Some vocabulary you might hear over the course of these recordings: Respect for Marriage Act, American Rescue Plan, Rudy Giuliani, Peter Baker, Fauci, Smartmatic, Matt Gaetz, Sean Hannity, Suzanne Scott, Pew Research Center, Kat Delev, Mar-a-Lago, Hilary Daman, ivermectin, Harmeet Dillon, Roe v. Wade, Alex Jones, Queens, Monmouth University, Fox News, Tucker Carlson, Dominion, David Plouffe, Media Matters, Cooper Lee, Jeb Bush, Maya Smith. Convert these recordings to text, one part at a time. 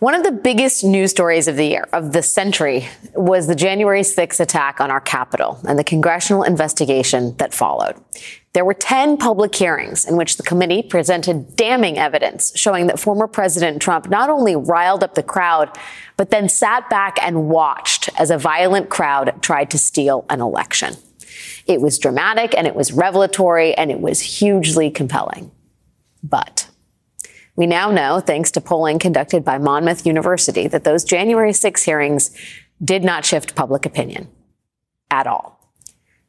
One of the biggest news stories of the year, of the century, was the January 6th attack on our Capitol and the congressional investigation that followed. There were 10 public hearings in which the committee presented damning evidence showing that former President Trump not only riled up the crowd, but then sat back and watched as a violent crowd tried to steal an election. It was dramatic and it was revelatory and it was hugely compelling. But we now know, thanks to polling conducted by Monmouth University, that those January 6 hearings did not shift public opinion at all.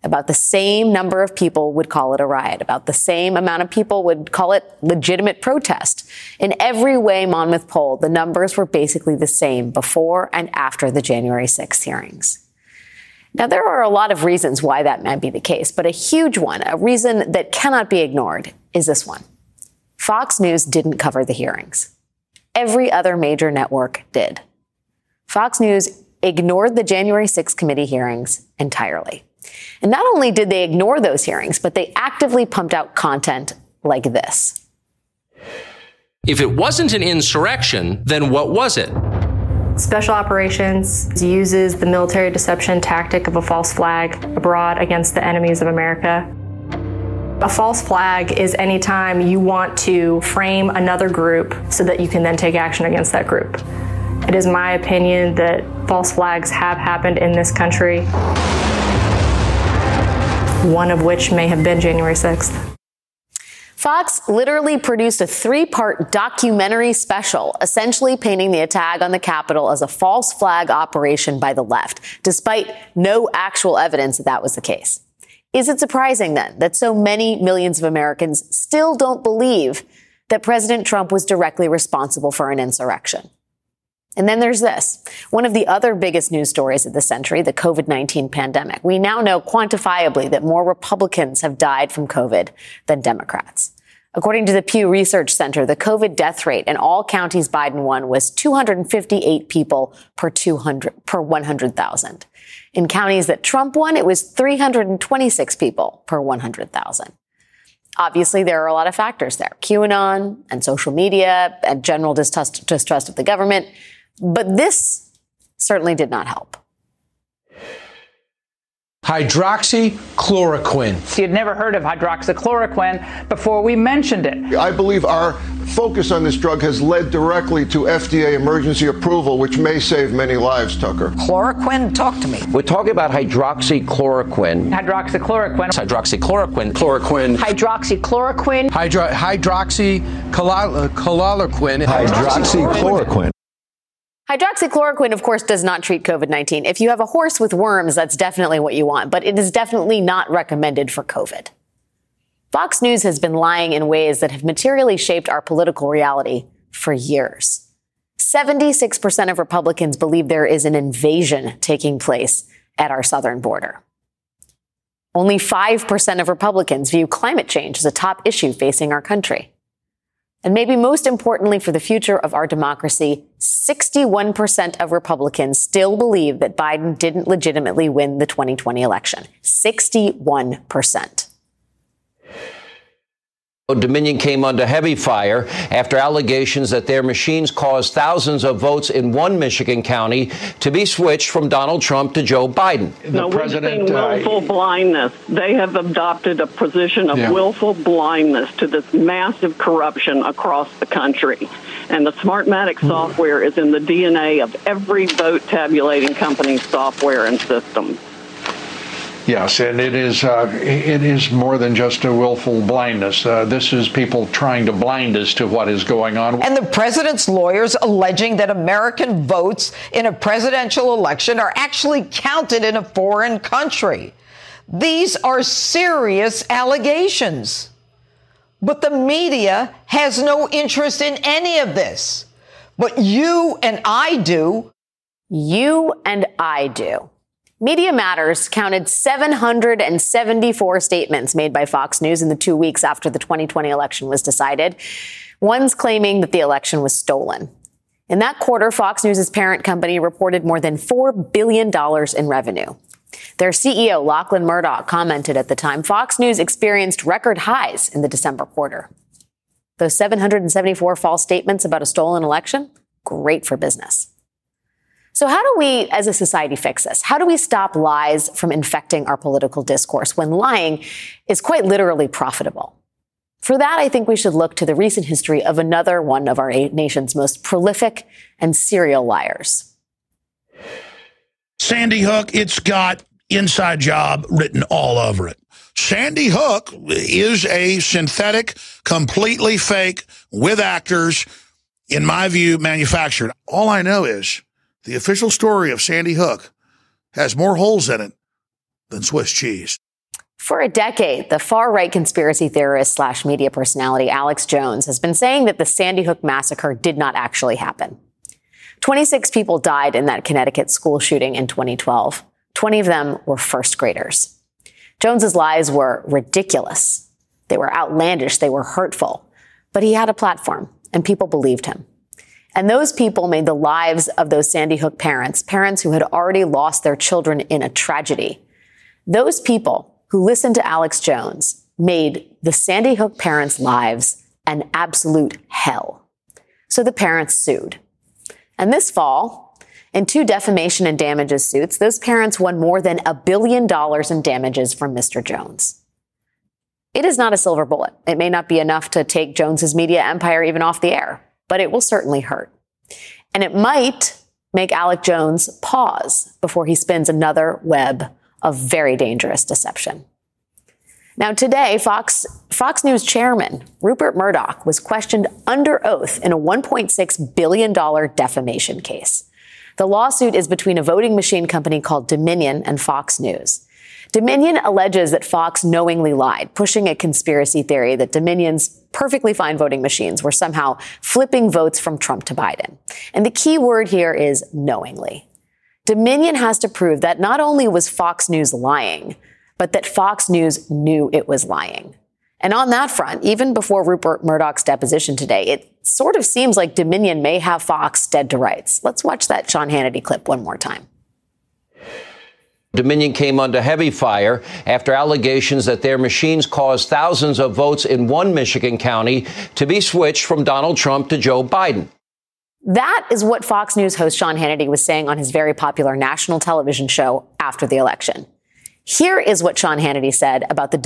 About the same number of people would call it a riot. About the same amount of people would call it legitimate protest. In every way Monmouth polled, the numbers were basically the same before and after the January 6 hearings. Now, there are a lot of reasons why that might be the case, but a huge one, a reason that cannot be ignored, is this one. Fox News didn't cover the hearings. Every other major network did. Fox News ignored the January 6th committee hearings entirely. And not only did they ignore those hearings, but they actively pumped out content like this. If it wasn't an insurrection, then what was it? Special Operations uses the military deception tactic of a false flag abroad against the enemies of America. A false flag is any time you want to frame another group so that you can then take action against that group. It is my opinion that false flags have happened in this country, one of which may have been January 6th. Fox literally produced a 3-part documentary special, essentially painting the attack on the Capitol as a false flag operation by the left, despite no actual evidence that that was the case. Is it surprising, then, that so many millions of Americans still don't believe that President Trump was directly responsible for an insurrection? And then there's this, one of the other biggest news stories of the century, the COVID-19 pandemic. We now know quantifiably that more Republicans have died from COVID than Democrats. According to the Pew Research Center, the COVID death rate in all counties Biden won was 258 people per 100,000. In counties that Trump won, it was 326 people per 100,000. Obviously, there are a lot of factors there. QAnon and social media and general distrust of the government. But this certainly did not help. Hydroxychloroquine. You'd never heard of hydroxychloroquine before we mentioned it. I believe our focus on this drug has led directly to FDA emergency approval, which may save many lives, Tucker. Chloroquine, talk to me. We're talking about hydroxychloroquine. Hydroxychloroquine. Hydroxychloroquine. Chloroquine. Hydroxychloroquine. Hydroxychloroquine. Hydroxychloroquine. Hydroxychloroquine, of course, does not treat COVID-19. If you have a horse with worms, that's definitely what you want, but it is definitely not recommended for COVID. Fox News has been lying in ways that have materially shaped our political reality for years. 76% of Republicans believe there is an invasion taking place at our southern border. Only 5% of Republicans view climate change as a top issue facing our country. And maybe most importantly for the future of our democracy, 61% of Republicans still believe that Biden didn't legitimately win the 2020 election. 61%. Dominion came under heavy fire after allegations that their machines caused thousands of votes in one Michigan county to be switched from Donald Trump to Joe Biden. No, we're seeing willful blindness. They have adopted a position of willful blindness to this massive corruption across the country. And the Smartmatic software is in the DNA of every vote tabulating company's software and system. Yes, and it is more than just a willful blindness. This is people trying to blind us to what is going on. And the president's lawyers alleging that American votes in a presidential election are actually counted in a foreign country. These are serious allegations. But the media has no interest in any of this. But you and I do. You and I do. Media Matters counted 774 statements made by Fox News in the 2 weeks after the 2020 election was decided, ones claiming that the election was stolen. In that quarter, Fox News' parent company reported more than $4 billion in revenue. Their CEO, Lachlan Murdoch, commented at the time Fox News experienced record highs in the December quarter. Those 774 false statements about a stolen election, great for business. So how do we, as a society, fix this? How do we stop lies from infecting our political discourse when lying is quite literally profitable? For that, I think we should look to the recent history of another one of our nation's most prolific and serial liars. Sandy Hook, it's got inside job written all over it. Sandy Hook is a synthetic, completely fake, with actors, in my view, manufactured. All I know is the official story of Sandy Hook has more holes in it than Swiss cheese. For a decade, the far-right conspiracy theorist / media personality Alex Jones has been saying that the Sandy Hook massacre did not actually happen. 26 people died in that Connecticut school shooting in 2012. 20 of them were first graders. Jones's lies were ridiculous. They were outlandish. They were hurtful. But he had a platform, and people believed him. And those people made the lives of those Sandy Hook parents, parents who had already lost their children in a tragedy. Those people who listened to Alex Jones made the Sandy Hook parents' lives an absolute hell. So the parents sued. And this fall, in 2 defamation and damages suits, those parents won more than $1 billion in damages from Mr. Jones. It is not a silver bullet. It may not be enough to take Jones's media empire even off the air, but it will certainly hurt. And it might make Alex Jones pause before he spins another web of very dangerous deception. Now, today, Fox News chairman Rupert Murdoch was questioned under oath in a $1.6 billion defamation case. The lawsuit is between a voting machine company called Dominion and Fox News. Dominion alleges that Fox knowingly lied, pushing a conspiracy theory that Dominion's perfectly fine voting machines were somehow flipping votes from Trump to Biden. And the key word here is knowingly. Dominion has to prove that not only was Fox News lying, but that Fox News knew it was lying. And on that front, even before Rupert Murdoch's deposition today, it sort of seems like Dominion may have Fox dead to rights. Let's watch that Sean Hannity clip one more time. Dominion came under heavy fire after allegations that their machines caused thousands of votes in one Michigan county to be switched from Donald Trump to Joe Biden. That is what Fox News host Sean Hannity was saying on his very popular national television show after the election. Here is what Sean Hannity said about the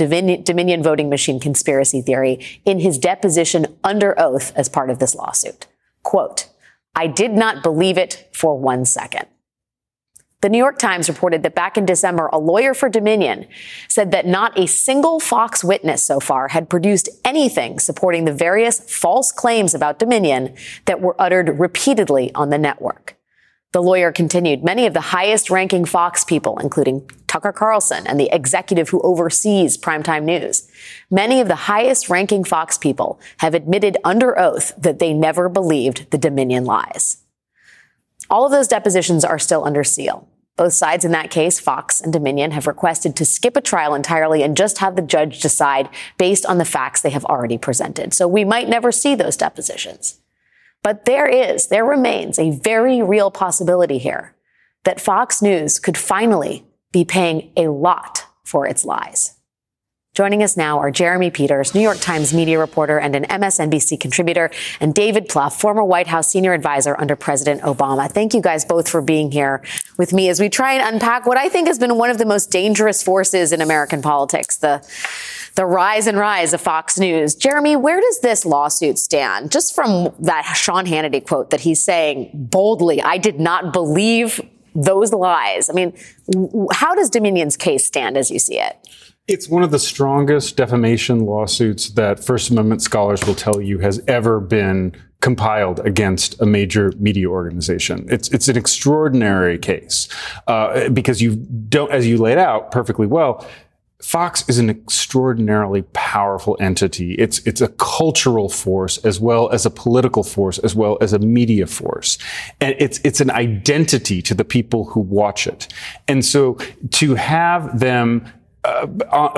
Dominion voting machine conspiracy theory in his deposition under oath as part of this lawsuit. Quote, "I did not believe it for 1 second." The New York Times reported that back in December, a lawyer for Dominion said that not a single Fox witness so far had produced anything supporting the various false claims about Dominion that were uttered repeatedly on the network. The lawyer continued, many of the highest-ranking Fox people, including Tucker Carlson and the executive who oversees primetime news, many of the highest-ranking Fox people have admitted under oath that they never believed the Dominion lies. All of those depositions are still under seal. Both sides in that case, Fox and Dominion, have requested to skip a trial entirely and just have the judge decide based on the facts they have already presented. So we might never see those depositions. But there remains a very real possibility here that Fox News could finally be paying a lot for its lies. Joining us now are Jeremy Peters, New York Times media reporter and an MSNBC contributor, and David Plouffe, former White House senior advisor under President Obama. Thank you guys both for being here with me as we try and unpack what I think has been one of the most dangerous forces in American politics, the rise of Fox News. Jeremy, where does this lawsuit stand? Just from that Sean Hannity quote that he's saying boldly, I did not believe those lies. I mean, how does Dominion's case stand as you see it? It's one of the strongest defamation lawsuits that First Amendment scholars will tell you has ever been compiled against a major media organization. It's an extraordinary case because you don't, as you laid out perfectly well, Fox is an extraordinarily powerful entity. It's a cultural force as well as a political force as well as a media force. And it's an identity to the people who watch it. And so to have them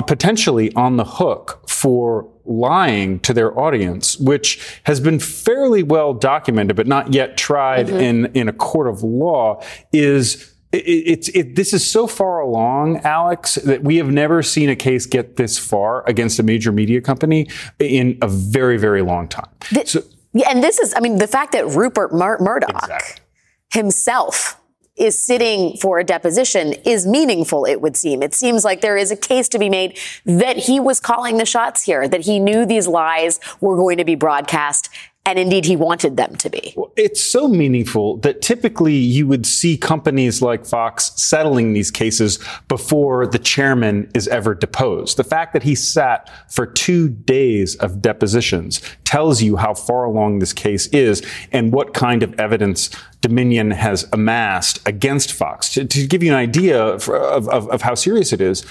potentially on the hook for lying to their audience, which has been fairly well documented but not yet tried in a court of law, is this is so far along, Alex, that we have never seen a case get this far against a major media company in a very, very long time. And this is, I mean, the fact that Rupert Murdoch himself is sitting for a deposition is meaningful, it would seem. It seems like there is a case to be made that he was calling the shots here, that he knew these lies were going to be broadcast. And indeed, he wanted them to be. Well, it's so meaningful that typically you would see companies like Fox settling these cases before the chairman is ever deposed. The fact that he sat for 2 days of depositions tells you how far along this case is and what kind of evidence Dominion has amassed against Fox. To give you an idea of how serious it is,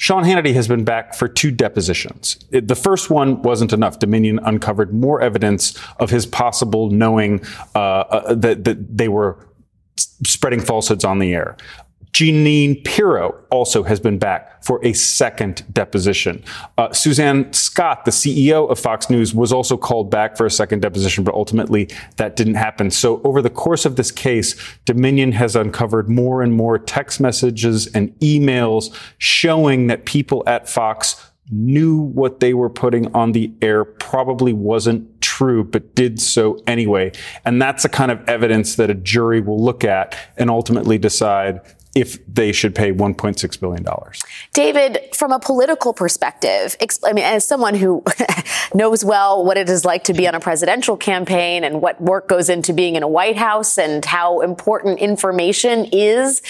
Sean Hannity has been back for 2 depositions. The first one wasn't enough. Dominion uncovered more evidence of his possible knowing that they were spreading falsehoods on the air. Jeanine Pirro also has been back for a second deposition. Suzanne Scott, the CEO of Fox News, was also called back for a second deposition, but ultimately that didn't happen. So over the course of this case, Dominion has uncovered more and more text messages and emails showing that people at Fox knew what they were putting on the air probably wasn't true, but did so anyway. And that's the kind of evidence that a jury will look at and ultimately decide if they should pay $1.6 billion. David, from a political perspective, as someone who knows well what it is like to be on a presidential campaign and what work goes into being in a White House and how important information is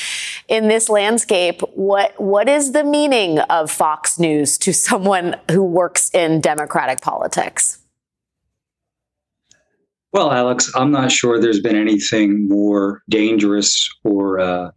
in this landscape, what is the meaning of Fox News to someone who works in Democratic politics? Well, Alex, I'm not sure there's been anything more dangerous or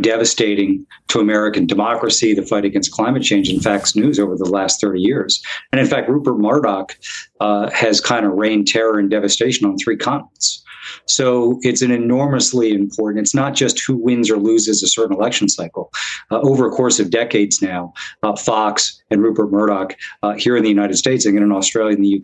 devastating to American democracy, the fight against climate change, and Fox News over the last 30 years. And in fact, Rupert Murdoch has kind of rained terror and devastation on 3 continents. So it's an enormously important, it's not just who wins or loses a certain election cycle. Over a course of decades now, Fox and Rupert Murdoch here in the United States and in Australia and the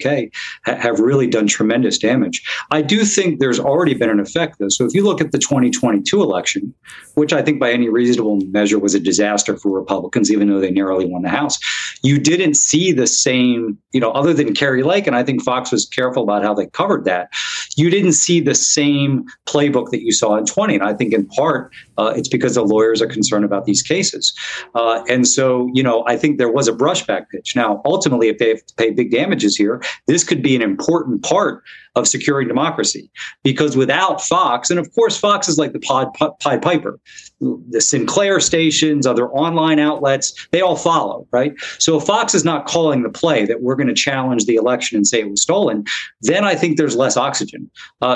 UK have really done tremendous damage. I do think there's already been an effect, though. So if you look at the 2022 election, which I think by any reasonable measure was a disaster for Republicans, even though they narrowly won the House, you didn't see the same, other than Kerry Lake, and I think Fox was careful about how they covered that, you didn't see the same playbook that you saw in 20. And I think in part, it's because the lawyers are concerned about these cases. And so, I think there was a brushback pitch. Now, ultimately, if they have to pay big damages here, this could be an important part of securing democracy, because without Fox, and of course, Fox is like the Pied Piper, the Sinclair stations, other online outlets, they all follow, right? So if Fox is not calling the play that we're going to challenge the election and say it was stolen, then I think there's less oxygen.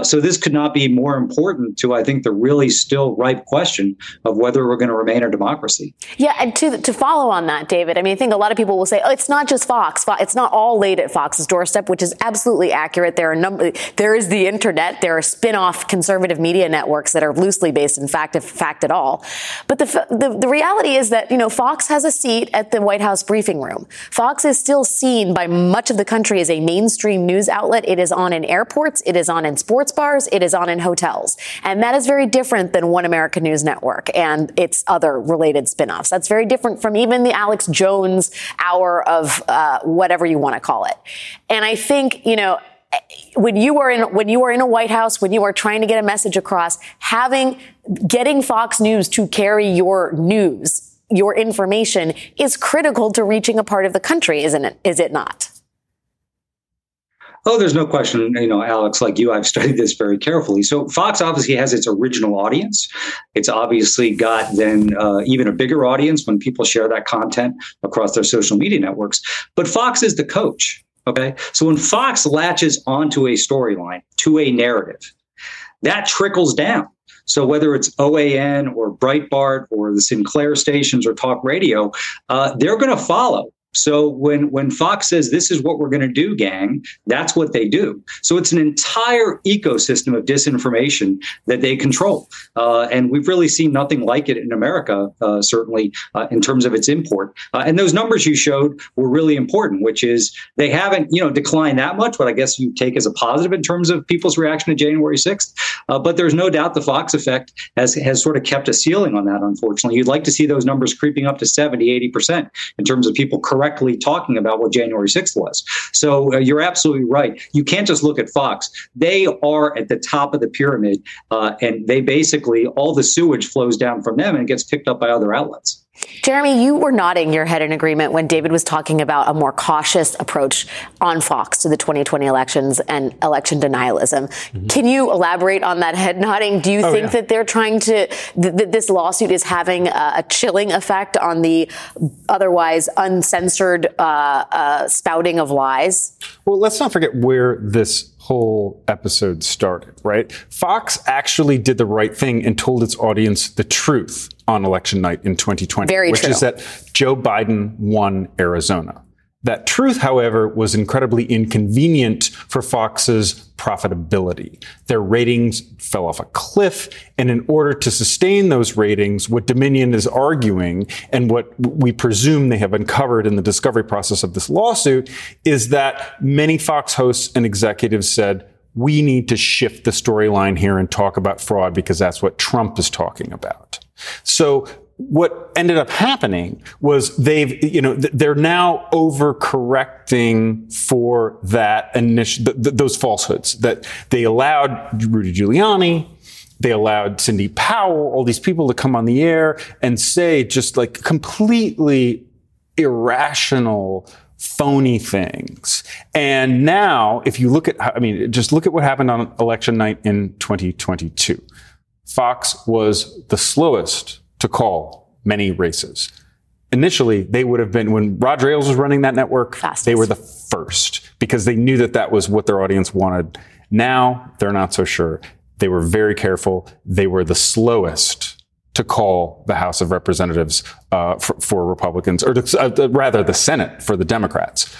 So this could not be more important to, I think, the really still ripe question of whether we're going to remain a democracy. Yeah. And to follow on that, David, I mean, I think a lot of people will say, oh, it's not just Fox. It's not all laid at Fox's doorstep, which is absolutely accurate. There is the internet. There are spin-off conservative media networks that are loosely based in fact at all. But the reality is that, Fox has a seat at the White House briefing room. Fox is still seen by much of the country as a mainstream news outlet. It is on in airports. It is on in sports bars. It is on in hotels. And that is very different than One America News Network and its other related spin-offs. That's very different from even the Alex Jones hour of whatever you want to call it. And I think, when you are in a White House, when you are trying to get a message across, getting Fox News to carry your news, your information, is critical to reaching a part of the country, isn't it? Is it not? Oh, there's no question. Alex, like you, I've studied this very carefully. So Fox obviously has its original audience. It's obviously got then even a bigger audience when people share that content across their social media networks. But Fox is the coach. OK, so when Fox latches onto a storyline, to a narrative, that trickles down. So whether it's OAN or Breitbart or the Sinclair stations or talk radio, they're going to follow. So when Fox says, this is what we're going to do, gang, that's what they do. So it's an entire ecosystem of disinformation that they control. And we've really seen nothing like it in America, certainly in terms of its import. And those numbers you showed were really important, which is they haven't, declined that much, what I guess you take as a positive in terms of people's reaction to January 6th. But there's no doubt the Fox effect has sort of kept a ceiling on that, unfortunately. You'd like to see those numbers creeping up to 70-80% in terms of people correctly talking about what January 6th was. So you're absolutely right. You can't just look at Fox. They are at the top of the pyramid, and they basically, all the sewage flows down from them and it gets picked up by other outlets. Jeremy, you were nodding your head in agreement when David was talking about a more cautious approach on Fox to the 2020 elections and election denialism. Mm-hmm. Can you elaborate on that head nodding? Do you think that they're trying to, that this lawsuit is having a chilling effect on the otherwise uncensored spouting of lies? Well, let's not forget where this whole episode started, right? Fox actually did the right thing and told its audience the truth on election night in 2020, is that Joe Biden won Arizona. That truth, however, was incredibly inconvenient for Fox's profitability. Their ratings fell off a cliff, and in order to sustain those ratings, what Dominion is arguing and what we presume they have uncovered in the discovery process of this lawsuit is that many Fox hosts and executives said, we need to shift the storyline here and talk about fraud because that's what Trump is talking about. So what ended up happening was they're now overcorrecting for that initial those falsehoods that they allowed Rudy Giuliani, they allowed Cindy Powell, all these people to come on the air and say just like completely irrational, phony things. And now, if you look at, just look at what happened on election night in 2022. Fox was the slowest to call many races. Initially, they would have been, when Roger Ailes was running that network, they were the first because they knew that that was what their audience wanted. Now, they're not so sure. They were very careful. They were the slowest to call the House of Representatives for Republicans, or rather the Senate for the Democrats.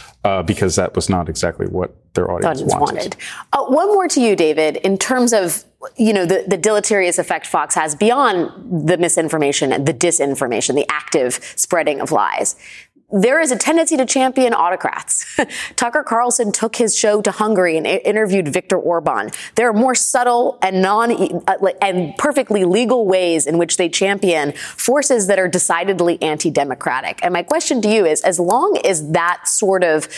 Because that was not exactly what their audience wanted. One more to you, David, in terms of, the deleterious effect Fox has beyond the misinformation and the disinformation, the active spreading of lies. There is a tendency to champion autocrats. Tucker Carlson took his show to Hungary and interviewed Viktor Orban. There are more subtle and perfectly legal ways in which they champion forces that are decidedly anti-democratic. And my question to you is, as long as that sort of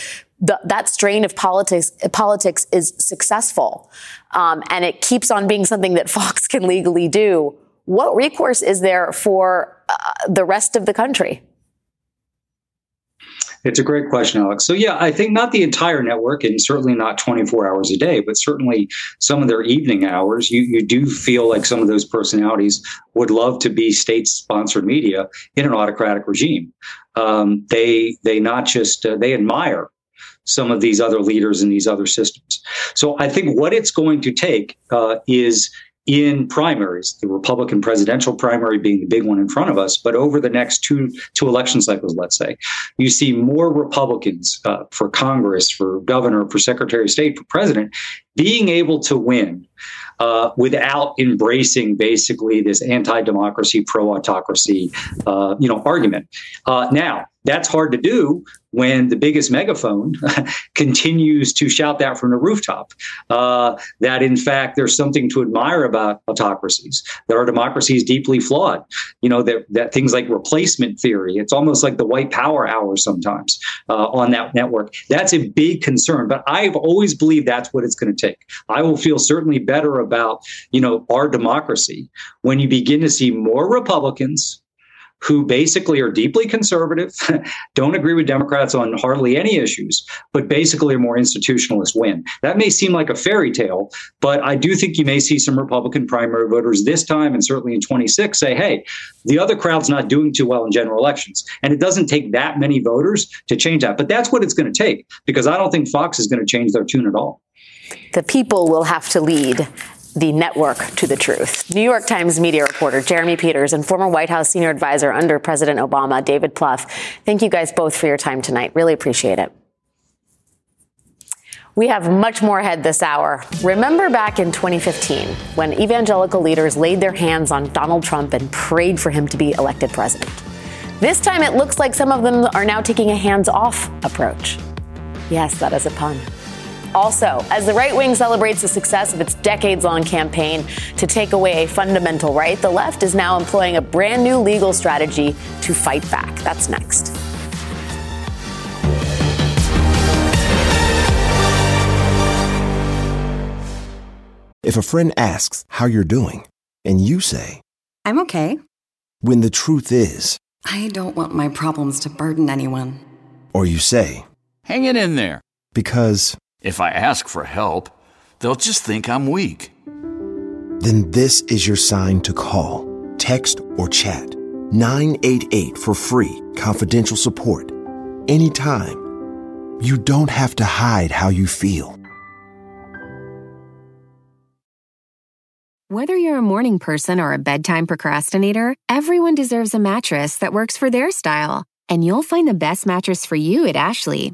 that strain of politics is successful, and it keeps on being something that Fox can legally do, what recourse is there for the rest of the country? It's a great question, Alex. So, I think not the entire network and certainly not 24 hours a day, but certainly some of their evening hours. You do feel like some of those personalities would love to be state-sponsored media in an autocratic regime. They not just they admire some of these other leaders in these other systems. So I think what it's going to take is in primaries, the Republican presidential primary being the big one in front of us, but over the next two election cycles, let's say, you see more Republicans for Congress, for governor, for secretary of state, for president, being able to win without embracing basically this anti-democracy, pro-autocracy, argument. Now, that's hard to do when the biggest megaphone continues to shout that from the rooftop, that in fact, there's something to admire about autocracies, that our democracy is deeply flawed, that things like replacement theory, it's almost like the white power hour sometimes on that network. That's a big concern, but I've always believed that's what it's going to take. I will feel certainly better about, our democracy when you begin to see more Republicans who basically are deeply conservative, don't agree with Democrats on hardly any issues, but basically are more institutionalist win. That may seem like a fairy tale, but I do think you may see some Republican primary voters this time and certainly in 26 say, hey, the other crowd's not doing too well in general elections. And it doesn't take that many voters to change that. But that's what it's going to take, because I don't think Fox is going to change their tune at all. The people will have to lead the network to the truth. New York Times media reporter Jeremy Peters and former White House senior advisor under President Obama, David Plouffe. Thank you guys both for your time tonight. Really appreciate it. We have much more ahead this hour. Remember back in 2015 when evangelical leaders laid their hands on Donald Trump and prayed for him to be elected president. This time it looks like some of them are now taking a hands-off approach. Yes, that is a pun. Also, as the right wing celebrates the success of its decades-long campaign to take away a fundamental right, the left is now employing a brand new legal strategy to fight back. That's next. If a friend asks how you're doing, and you say, I'm okay. When the truth is, I don't want my problems to burden anyone. Or you say, hang it in there. Because if I ask for help, they'll just think I'm weak. Then this is your sign to call, text, or chat. 988 for free, confidential support. Anytime. You don't have to hide how you feel. Whether you're a morning person or a bedtime procrastinator, everyone deserves a mattress that works for their style. And you'll find the best mattress for you at Ashley.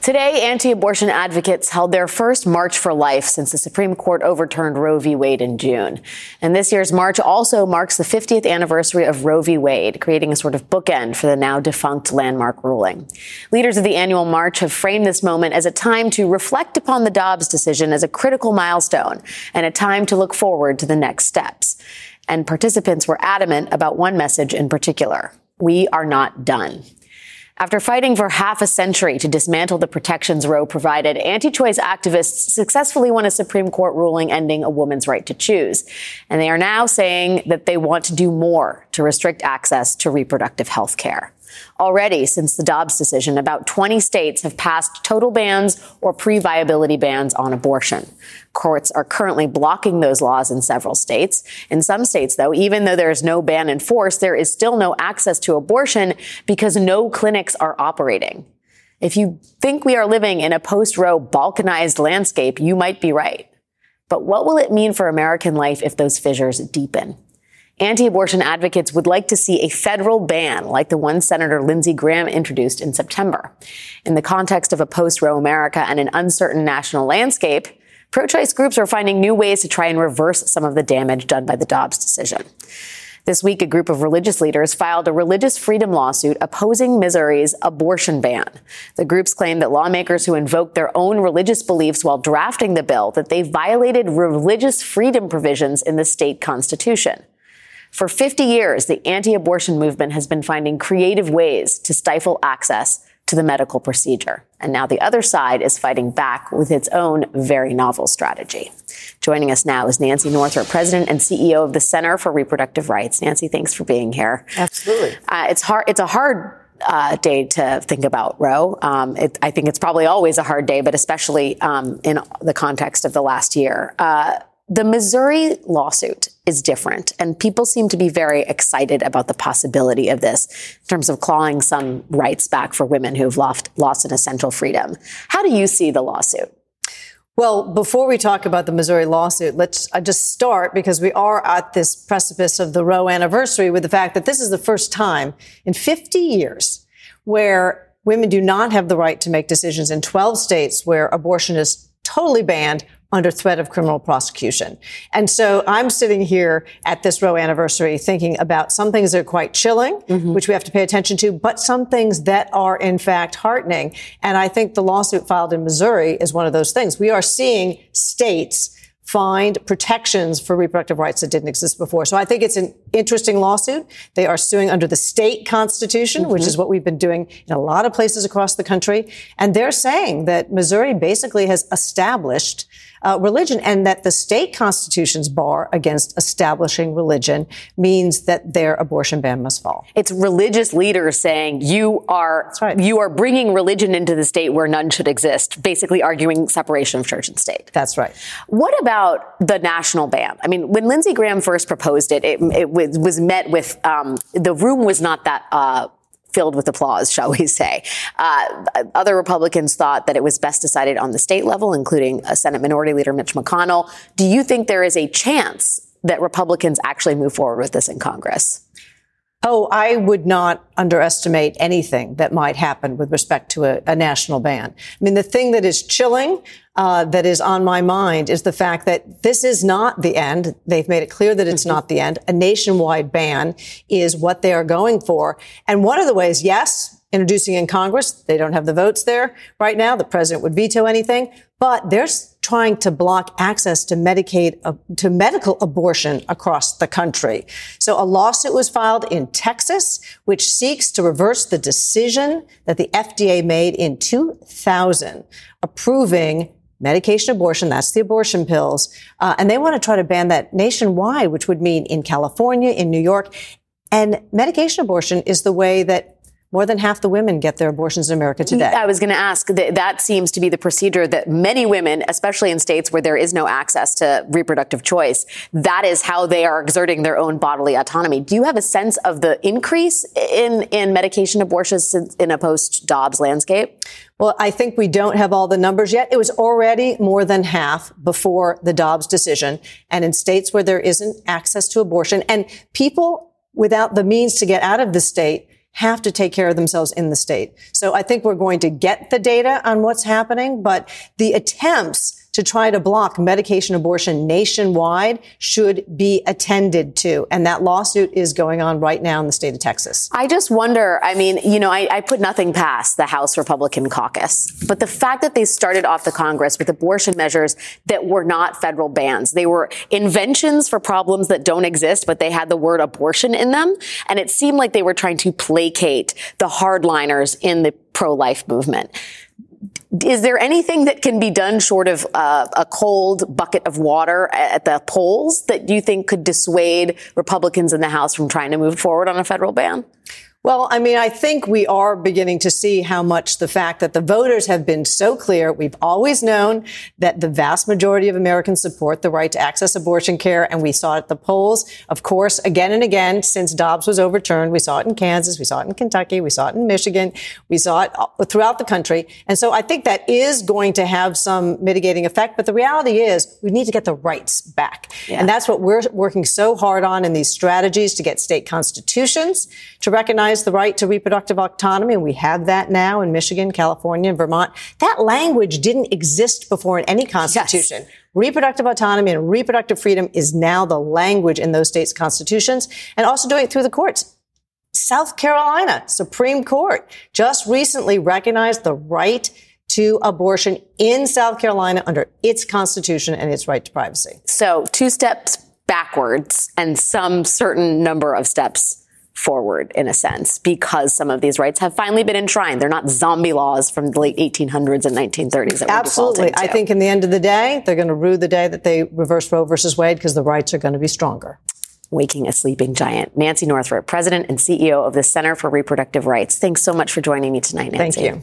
Today, anti-abortion advocates held their first March for Life since the Supreme Court overturned Roe v. Wade in June. And this year's March also marks the 50th anniversary of Roe v. Wade, creating a sort of bookend for the now-defunct landmark ruling. Leaders of the annual march have framed this moment as a time to reflect upon the Dobbs decision as a critical milestone and a time to look forward to the next steps. And participants were adamant about one message in particular. We are not done. After fighting for half a century to dismantle the protections Roe provided, anti-choice activists successfully won a Supreme Court ruling ending a woman's right to choose. And they are now saying that they want to do more to restrict access to reproductive health care. Already, since the Dobbs decision, about 20 states have passed total bans or pre-viability bans on abortion. Courts are currently blocking those laws in several states. In some states, though, even though there is no ban in force, there is still no access to abortion because no clinics are operating. If you think we are living in a post-Roe balkanized landscape, you might be right. But what will it mean for American life if those fissures deepen? Anti-abortion advocates would like to see a federal ban like the one Senator Lindsey Graham introduced in September. In the context of a post-Roe America and an uncertain national landscape, pro-choice groups are finding new ways to try and reverse some of the damage done by the Dobbs decision. This week, a group of religious leaders filed a religious freedom lawsuit opposing Missouri's abortion ban. The groups claim that lawmakers who invoked their own religious beliefs while drafting the bill, that they violated religious freedom provisions in the state constitution. For 50 years, the anti-abortion movement has been finding creative ways to stifle access to the medical procedure. And now the other side is fighting back with its own very novel strategy. Joining us now is Nancy Northrup, president and CEO of the Center for Reproductive Rights. Nancy, thanks for being here. Absolutely. It's a hard day to think about Roe. I think it's probably always a hard day, but especially in the context of the last year. The Missouri lawsuit is different, and people seem to be very excited about the possibility of this in terms of clawing some rights back for women who've lost an essential freedom. How do you see the lawsuit? Well, before we talk about the Missouri lawsuit, let's just start, because we are at this precipice of the Roe anniversary, with the fact that this is the first time in 50 years where women do not have the right to make decisions in 12 states where abortion is totally banned under threat of criminal prosecution. And so I'm sitting here at this Roe anniversary thinking about some things that are quite chilling, mm-hmm. which we have to pay attention to, but some things that are, in fact, heartening. And I think the lawsuit filed in Missouri is one of those things. We are seeing states find protections for reproductive rights that didn't exist before. So I think it's an interesting lawsuit. They are suing under the state constitution, mm-hmm. which is what we've been doing in a lot of places across the country. And they're saying that Missouri basically has established religion, and that the state constitution's bar against establishing religion means that their abortion ban must fall. It's religious leaders saying you are bringing religion into the state where none should exist, basically arguing separation of church and state. That's right. What about the national ban? I mean, when Lindsey Graham first proposed it, it was met with the room was not that filled with applause, shall we say. Other Republicans thought that it was best decided on the state level, including Senate Minority Leader Mitch McConnell. Do you think there is a chance that Republicans actually move forward with this in Congress? Oh, I would not underestimate anything that might happen with respect to a national ban. I mean, the thing that is chilling, that is on my mind is the fact that this is not the end. They've made it clear that it's not the end. A nationwide ban is what they are going for. And one of the ways, yes, introducing in Congress, they don't have the votes there right now. The president would veto anything, but there's trying to block access to Medicaid, to medical abortion across the country. So a lawsuit was filed in Texas, which seeks to reverse the decision that the FDA made in 2000, approving medication abortion, that's the abortion pills. And they want to try to ban that nationwide, which would mean in California, in New York. And medication abortion is the way that more than half the women get their abortions in America today. I was going to ask, that seems to be the procedure that many women, especially in states where there is no access to reproductive choice, that is how they are exerting their own bodily autonomy. Do you have a sense of the increase in medication abortions in a post-Dobbs landscape? Well, I think we don't have all the numbers yet. It was already more than half before the Dobbs decision. And in states where there isn't access to abortion and people without the means to get out of the state have to take care of themselves in the state. So I think we're going to get the data on what's happening, but the attempts to try to block medication abortion nationwide should be attended to. And that lawsuit is going on right now in the state of Texas. I just wonder, I mean, you know, I put nothing past the House Republican caucus, but the fact that they started off the Congress with abortion measures that were not federal bans, they were inventions for problems that don't exist, but they had the word abortion in them. And it seemed like they were trying to placate the hardliners in the pro-life movement. Is there anything that can be done short of a cold bucket of water at the polls that you think could dissuade Republicans in the House from trying to move forward on a federal ban? Well, I mean, I think we are beginning to see how much the fact that the voters have been so clear. We've always known that the vast majority of Americans support the right to access abortion care. And we saw it at the polls, of course, again and again, since Dobbs was overturned. We saw it in Kansas. We saw it in Kentucky. We saw it in Michigan. We saw it throughout the country. And so I think that is going to have some mitigating effect. But the reality is we need to get the rights back. Yeah. And that's what we're working so hard on in these strategies to get state constitutions to recognize the right to reproductive autonomy, and we have that now in Michigan, California, and Vermont. That language didn't exist before in any constitution. Yes. Reproductive autonomy and reproductive freedom is now the language in those states' constitutions, and also doing it through the courts. South Carolina Supreme Court just recently recognized the right to abortion in South Carolina under its constitution and its right to privacy. So two steps backwards and some certain number of steps forward, in a sense, because some of these rights have finally been enshrined. They're not zombie laws from the late 1800s and 1930s. That absolutely. I think in the end of the day, they're going to rue the day that they reverse Roe versus Wade because the rights are going to be stronger. Waking a sleeping giant. Nancy Northrup, president and CEO of the Center for Reproductive Rights. Thanks so much for joining me tonight, Nancy. Thank you.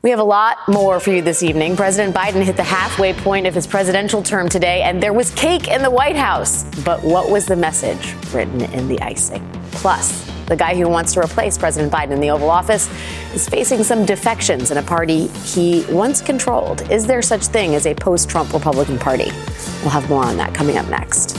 We have a lot more for you this evening. President Biden hit the halfway point of his presidential term today, and there was cake in the White House. But what was the message written in the icing? Plus, the guy who wants to replace President Biden in the Oval Office is facing some defections in a party he once controlled. Is there such thing as a post-Trump Republican Party? We'll have more on that coming up next.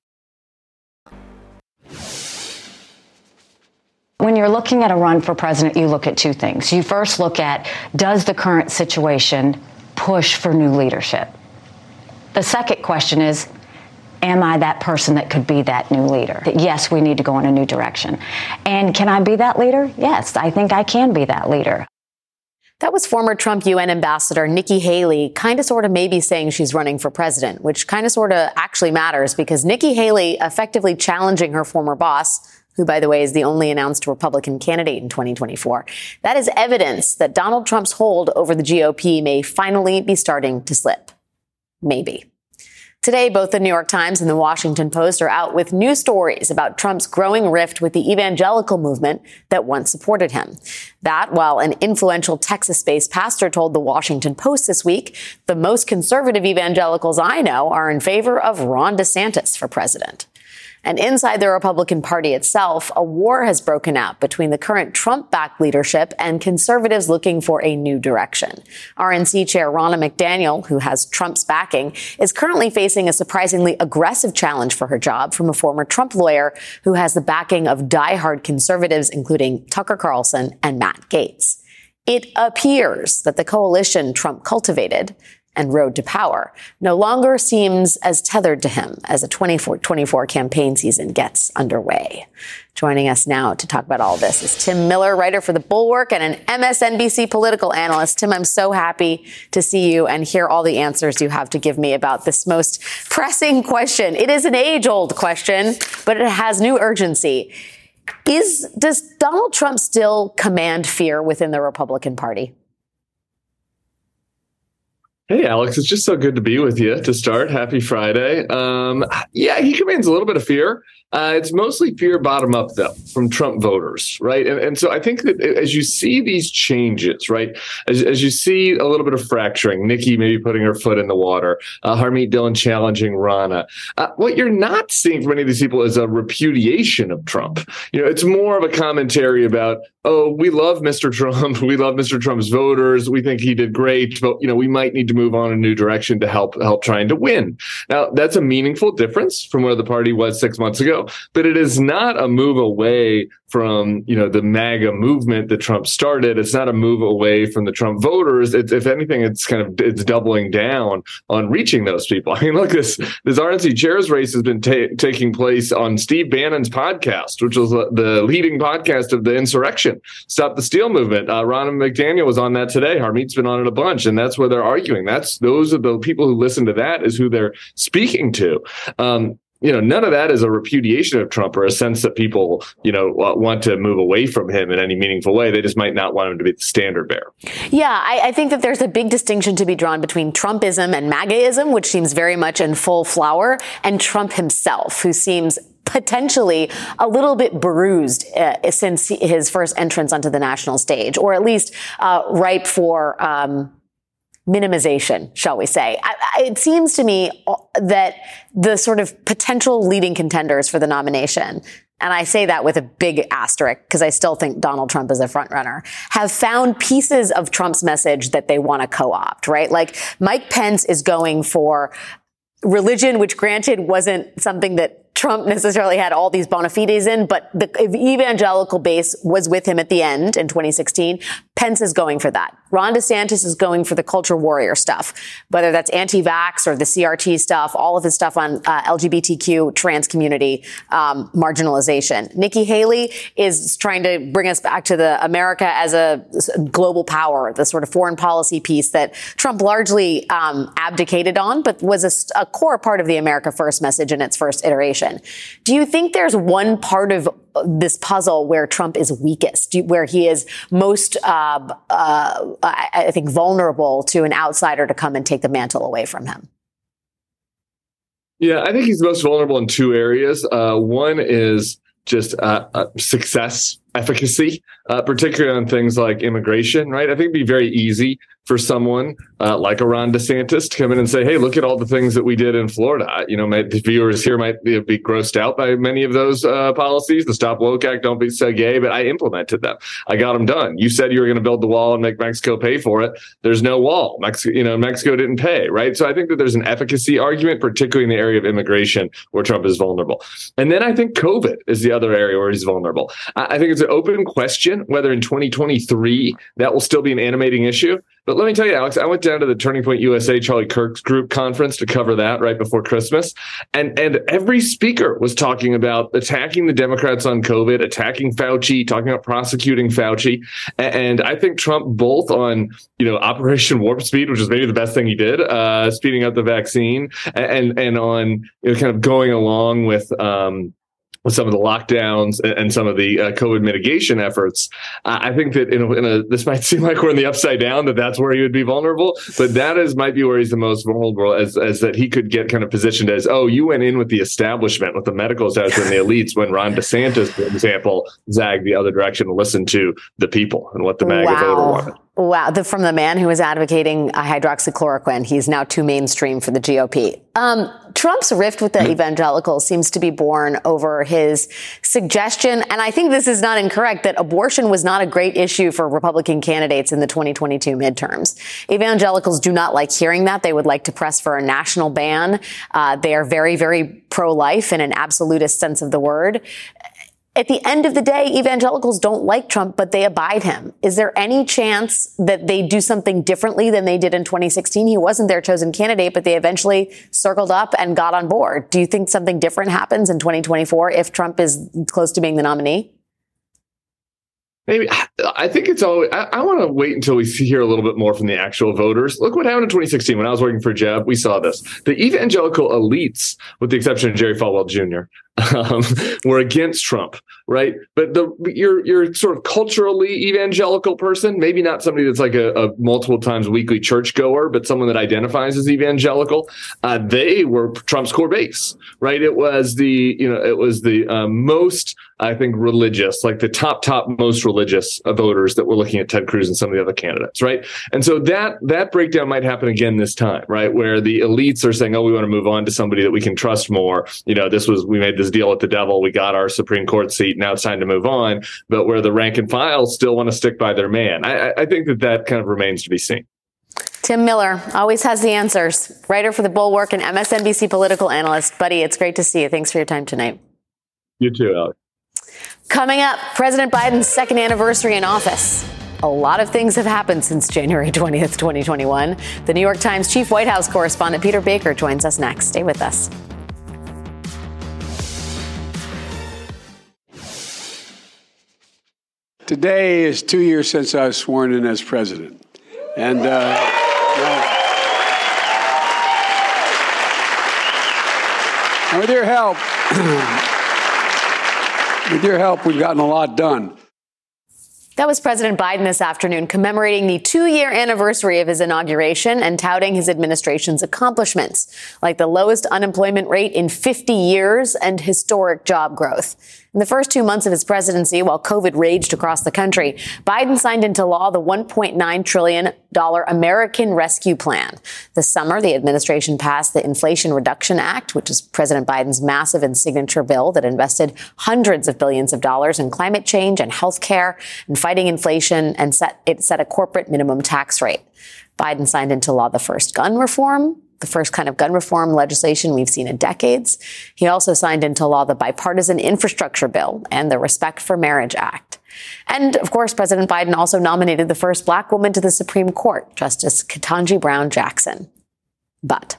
When you're looking at a run for president, you look at two things. You first look at, does the current situation push for new leadership? The second question is, am I that person that could be that new leader? Yes, we need to go in a new direction. And can I be that leader? Yes, I think I can be that leader. That was former Trump UN ambassador Nikki Haley kind of sort of maybe saying she's running for president, which kind of sort of actually matters because Nikki Haley effectively challenging her former boss, who, by the way, is the only announced Republican candidate in 2024. That is evidence that Donald Trump's hold over the GOP may finally be starting to slip. Maybe. Today, both the New York Times and the Washington Post are out with new stories about Trump's growing rift with the evangelical movement that once supported him. That, while an influential Texas-based pastor told the Washington Post this week, the most conservative evangelicals I know are in favor of Ron DeSantis for president. And inside the Republican Party itself, a war has broken out between the current Trump-backed leadership and conservatives looking for a new direction. RNC Chair Ronna McDaniel, who has Trump's backing, is currently facing a surprisingly aggressive challenge for her job from a former Trump lawyer who has the backing of diehard conservatives, including Tucker Carlson and Matt Gaetz. It appears that the coalition Trump cultivated and road to power no longer seems as tethered to him as the 2024 campaign season gets underway. Joining us now to talk about all this is Tim Miller, writer for The Bulwark and an MSNBC political analyst. Tim, I'm so happy to see you and hear all the answers you have to give me about this most pressing question. It is an age-old question, but it has new urgency. Does Donald Trump still command fear within the Republican Party? Hey, Alex, it's just so good to be with you to start. Happy Friday. Yeah, he commands a little bit of fear. It's mostly fear bottom up, though, from Trump voters. Right. And so I think that as you see these changes, right, as you see a little bit of fracturing, Nikki maybe putting her foot in the water, Harmeet Dillon challenging Ronna, what you're not seeing from any of these people is a repudiation of Trump. You know, it's more of a commentary about, oh, we love Mr. Trump. We love Mr. Trump's voters. We think he did great, but, you know, we might need to move on in a new direction to help trying to win. Now, that's a meaningful difference from where the party was 6 months ago, but it is not a move away from, you know, the MAGA movement that Trump started. It's not a move away from the Trump voters. It's, if anything, it's doubling down on reaching those people. I mean, look, this RNC chair's race has been taking place on Steve Bannon's podcast, which was the leading podcast of the insurrection. Stop the Steal movement. Ronna McDaniel was on that today. Harmeet's been on it a bunch, and that's where they're arguing. Those are the people who listen to that is who they're speaking to. You know, none of that is a repudiation of Trump or a sense that people, you know, want to move away from him in any meaningful way. They just might not want him to be the standard bearer. Yeah, I think that there's a big distinction to be drawn between Trumpism and MAGAism, which seems very much in full flower, and Trump himself, who seems potentially a little bit bruised since his first entrance onto the national stage, or at least ripe for minimization, shall we say. It seems to me that the sort of potential leading contenders for the nomination, and I say that with a big asterisk because I still think Donald Trump is a front runner, have found pieces of Trump's message that they want to co-opt, right? Like Mike Pence is going for religion, which granted wasn't something that Trump necessarily had all these bona fides in, but the evangelical base was with him at the end in 2016. Pence is going for that. Ron DeSantis is going for the culture warrior stuff, whether that's anti-vax or the CRT stuff, all of his stuff on LGBTQ, trans community marginalization. Nikki Haley is trying to bring us back to the America as a global power, the sort of foreign policy piece that Trump largely abdicated on, but was a core part of the America First message in its first iteration. Do you think there's one part of this puzzle where Trump is weakest, where he is most, I think, vulnerable to an outsider to come and take the mantle away from him? Yeah, I think he's most vulnerable in two areas. One is just success, efficacy. particularly on things like immigration, right? I think it'd be very easy for someone like a Ron DeSantis to come in and say, hey, look at all the things that we did in Florida. You know, the viewers here might be grossed out by many of those policies. The Stop Woke Act, Don't Be So Gay, but I implemented them. I got them done. You said you were going to build the wall and make Mexico pay for it. There's no wall. Mexico didn't pay, right? So I think that there's an efficacy argument, particularly in the area of immigration, where Trump is vulnerable. And then I think COVID is the other area where he's vulnerable. I think it's an open question whether in 2023 that will still be an animating issue. But let me tell you, Alex, I went down to the Turning Point USA Charlie Kirk's group conference to cover that right before Christmas. And every speaker was talking about attacking the Democrats on COVID, attacking Fauci, talking about prosecuting Fauci. And I think Trump, both on, you know, Operation Warp Speed, which was maybe the best thing he did, speeding up the vaccine, and on, you know, kind of going along with some of the lockdowns and some of the COVID mitigation efforts, I think that this might seem like we're in the upside down, that's where he would be vulnerable, but that might be where he's the most vulnerable, as that he could get kind of positioned as, oh, you went in with the establishment, with the medical establishment and the elites, when Ron DeSantis, for example, zagged the other direction and listened to the people and what the MAGA voter wanted. Wow. From the man who was advocating hydroxychloroquine, he's now too mainstream for the GOP. Trump's rift with the evangelicals seems to be born over his suggestion, and I think this is not incorrect, that abortion was not a great issue for Republican candidates in the 2022 midterms. Evangelicals do not like hearing that. They would like to press for a national ban. They are very, very pro-life in an absolutist sense of the word. At the end of the day, evangelicals don't like Trump, but they abide him. Is there any chance that they do something differently than they did in 2016? He wasn't their chosen candidate, but they eventually circled up and got on board. Do you think something different happens in 2024 if Trump is close to being the nominee? Maybe. I think it's always, I want to wait until we hear a little bit more from the actual voters. Look what happened in 2016. When I was working for Jeb, we saw this. The evangelical elites, with the exception of Jerry Falwell Jr., were against Trump, right? But your sort of culturally evangelical person, maybe not somebody that's like a multiple times weekly churchgoer, but someone that identifies as evangelical, they were Trump's core base, right? It was the most, I think, religious, like the top most religious voters that were looking at Ted Cruz and some of the other candidates, right? And so that breakdown might happen again this time, right? Where the elites are saying, oh, we want to move on to somebody that we can trust more. You know, we made this deal with the devil. We got our Supreme Court seat. Now it's time to move on. But where the rank and file still want to stick by their man. I think that kind of remains to be seen. Tim Miller always has the answers. Writer for The Bulwark and MSNBC political analyst. Buddy, it's great to see you. Thanks for your time tonight. You too, Alex. Coming up, President Biden's second anniversary in office. A lot of things have happened since January 20th, 2021. The New York Times chief White House correspondent Peter Baker joins us next. Stay with us. Today is 2 years since I was sworn in as president. And with your help, we've gotten a lot done. That was President Biden this afternoon, commemorating the 2-year anniversary of his inauguration and touting his administration's accomplishments, like the lowest unemployment rate in 50 years and historic job growth. In the first 2 months of his presidency, while COVID raged across the country, Biden signed into law the $1.9 trillion American Rescue Plan. This summer, the administration passed the Inflation Reduction Act, which is President Biden's massive and signature bill that invested hundreds of billions of dollars in climate change and health care and fighting inflation, and set a corporate minimum tax rate. Biden signed into law the first kind of gun reform legislation we've seen in decades. He also signed into law the bipartisan infrastructure bill and the Respect for Marriage Act. And, of course, President Biden also nominated the first black woman to the Supreme Court, Justice Ketanji Brown Jackson. But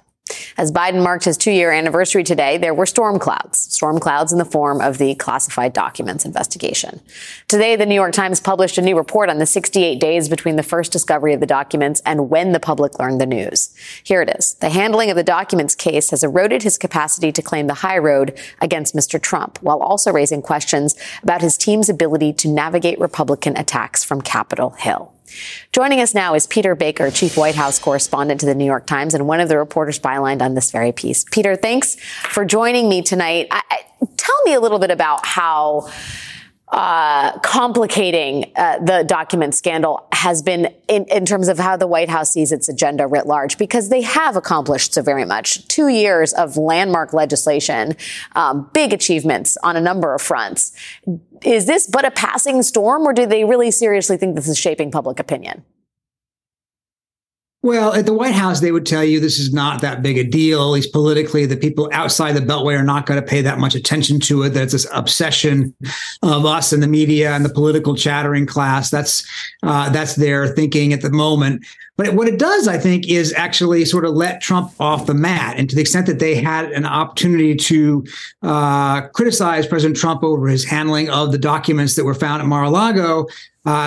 as Biden marked his 2-year anniversary today, there were storm clouds in the form of the classified documents investigation. Today, the New York Times published a new report on the 68 days between the first discovery of the documents and when the public learned the news. Here it is. The handling of the documents case has eroded his capacity to claim the high road against Mr. Trump, while also raising questions about his team's ability to navigate Republican attacks from Capitol Hill. Joining us now is Peter Baker, chief White House correspondent to The New York Times and one of the reporters bylined on this very piece. Peter, thanks for joining me tonight. Tell me a little bit about how complicating the document scandal has been in terms of how the White House sees its agenda writ large, because they have accomplished so very much. 2 years of landmark legislation, big achievements on a number of fronts. Is this but a passing storm, or do they really seriously think this is shaping public opinion? Well, at the White House, they would tell you this is not that big a deal, at least politically. The people outside the Beltway are not going to pay that much attention to it. That's this obsession of us and the media and the political chattering class. That's their thinking at the moment. But what it does, I think, is actually sort of let Trump off the mat. And to the extent that they had an opportunity to criticize President Trump over his handling of the documents that were found at Mar-a-Lago,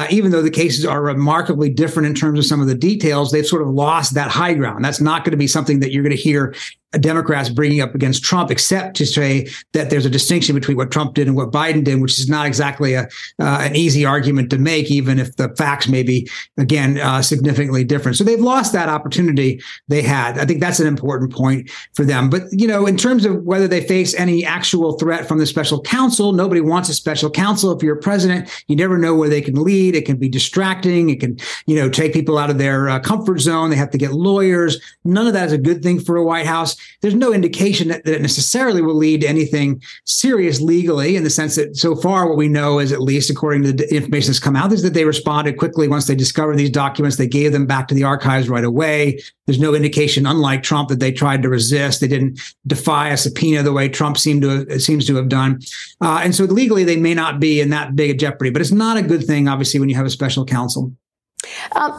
even though the cases are remarkably different in terms of some of the details, they've sort of lost that high ground. That's not going to be something that you're going to hear Democrats bringing up against Trump, except to say that there's a distinction between what Trump did and what Biden did, which is not exactly an easy argument to make, even if the facts may be, again, significantly different. So they've lost that opportunity they had. I think that's an important point for them. But, you know, in terms of whether they face any actual threat from the special counsel, nobody wants a special counsel. If you're a president, you never know where they can lead. It can be distracting. It can, you know, take people out of their comfort zone. They have to get lawyers. None of that is a good thing for a White House. There's no indication that it necessarily will lead to anything serious legally, in the sense that so far what we know is, at least according to the information that's come out, is that they responded quickly once they discovered these documents. They gave them back to the archives right away. There's no indication, unlike Trump, that they tried to resist. They didn't defy a subpoena the way Trump seems to have done. And so legally, they may not be in that big a jeopardy. But it's not a good thing, obviously, when you have a special counsel.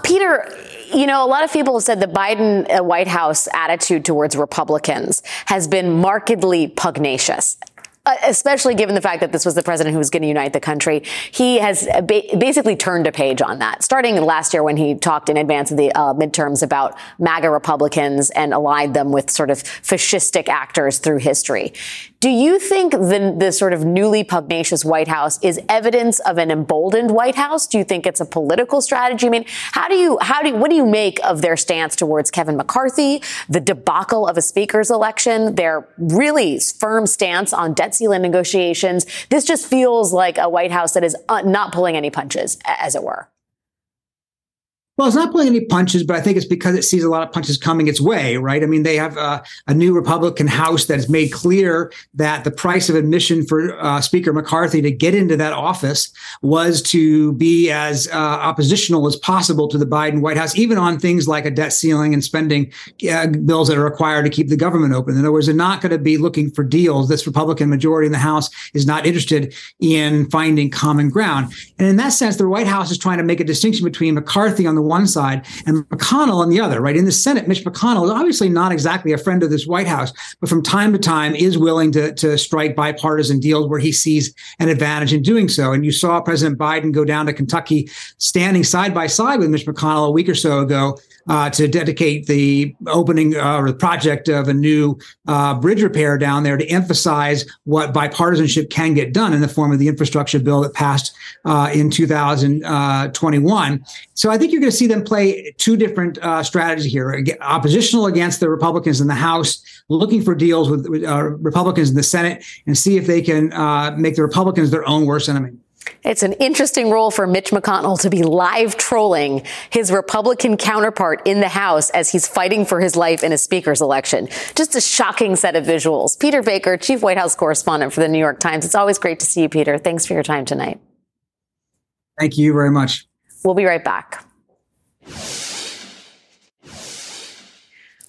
Peter, you know, a lot of people have said the Biden White House attitude towards Republicans has been markedly pugnacious, especially given the fact that this was the president who was going to unite the country. He has basically turned a page on that, starting last year when he talked in advance of the midterms about MAGA Republicans and allied them with sort of fascistic actors through history. Do you think the sort of newly pugnacious White House is evidence of an emboldened White House? Do you think it's a political strategy? I mean, what do you make of their stance towards Kevin McCarthy, the debacle of a speaker's election, their really firm stance on debt ceiling negotiations? This just feels like a White House that is not pulling any punches, as it were. Well, it's not pulling any punches, but I think it's because it sees a lot of punches coming its way, right? I mean, they have a new Republican House that has made clear that the price of admission for Speaker McCarthy to get into that office was to be as oppositional as possible to the Biden White House, even on things like a debt ceiling and spending bills that are required to keep the government open. In other words, they're not going to be looking for deals. This Republican majority in the House is not interested in finding common ground. And in that sense, the White House is trying to make a distinction between McCarthy on the one side and McConnell on the other, right? In the Senate, Mitch McConnell is obviously not exactly a friend of this White House, but from time to time is willing to strike bipartisan deals where he sees an advantage in doing so. And you saw President Biden go down to Kentucky standing side by side with Mitch McConnell a week or so ago to dedicate the opening or the project of a new bridge repair down there, to emphasize what bipartisanship can get done in the form of the infrastructure bill that passed in 2021. So I think you're going to see them play two different strategies here: oppositional against the Republicans in the House, looking for deals with Republicans in the Senate, and see if they can make the Republicans their own worst enemy. It's an interesting role for Mitch McConnell to be live trolling his Republican counterpart in the House as he's fighting for his life in a speaker's election. Just a shocking set of visuals. Peter Baker, chief White House correspondent for The New York Times. It's always great to see you, Peter. Thanks for your time tonight. Thank you very much. We'll be right back.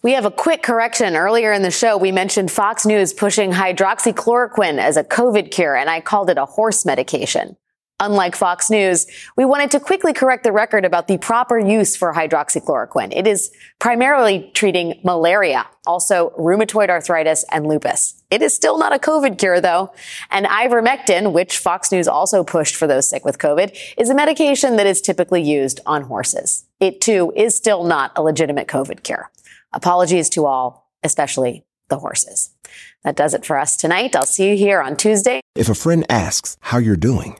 We have a quick correction. Earlier in the show, we mentioned Fox News pushing hydroxychloroquine as a COVID cure, and I called it a horse medication. Unlike Fox News, we wanted to quickly correct the record about the proper use for hydroxychloroquine. It is primarily treating malaria, also rheumatoid arthritis and lupus. It is still not a COVID cure, though. And ivermectin, which Fox News also pushed for those sick with COVID, is a medication that is typically used on horses. It, too, is still not a legitimate COVID cure. Apologies to all, especially the horses. That does it for us tonight. I'll see you here on Tuesday. If a friend asks how you're doing,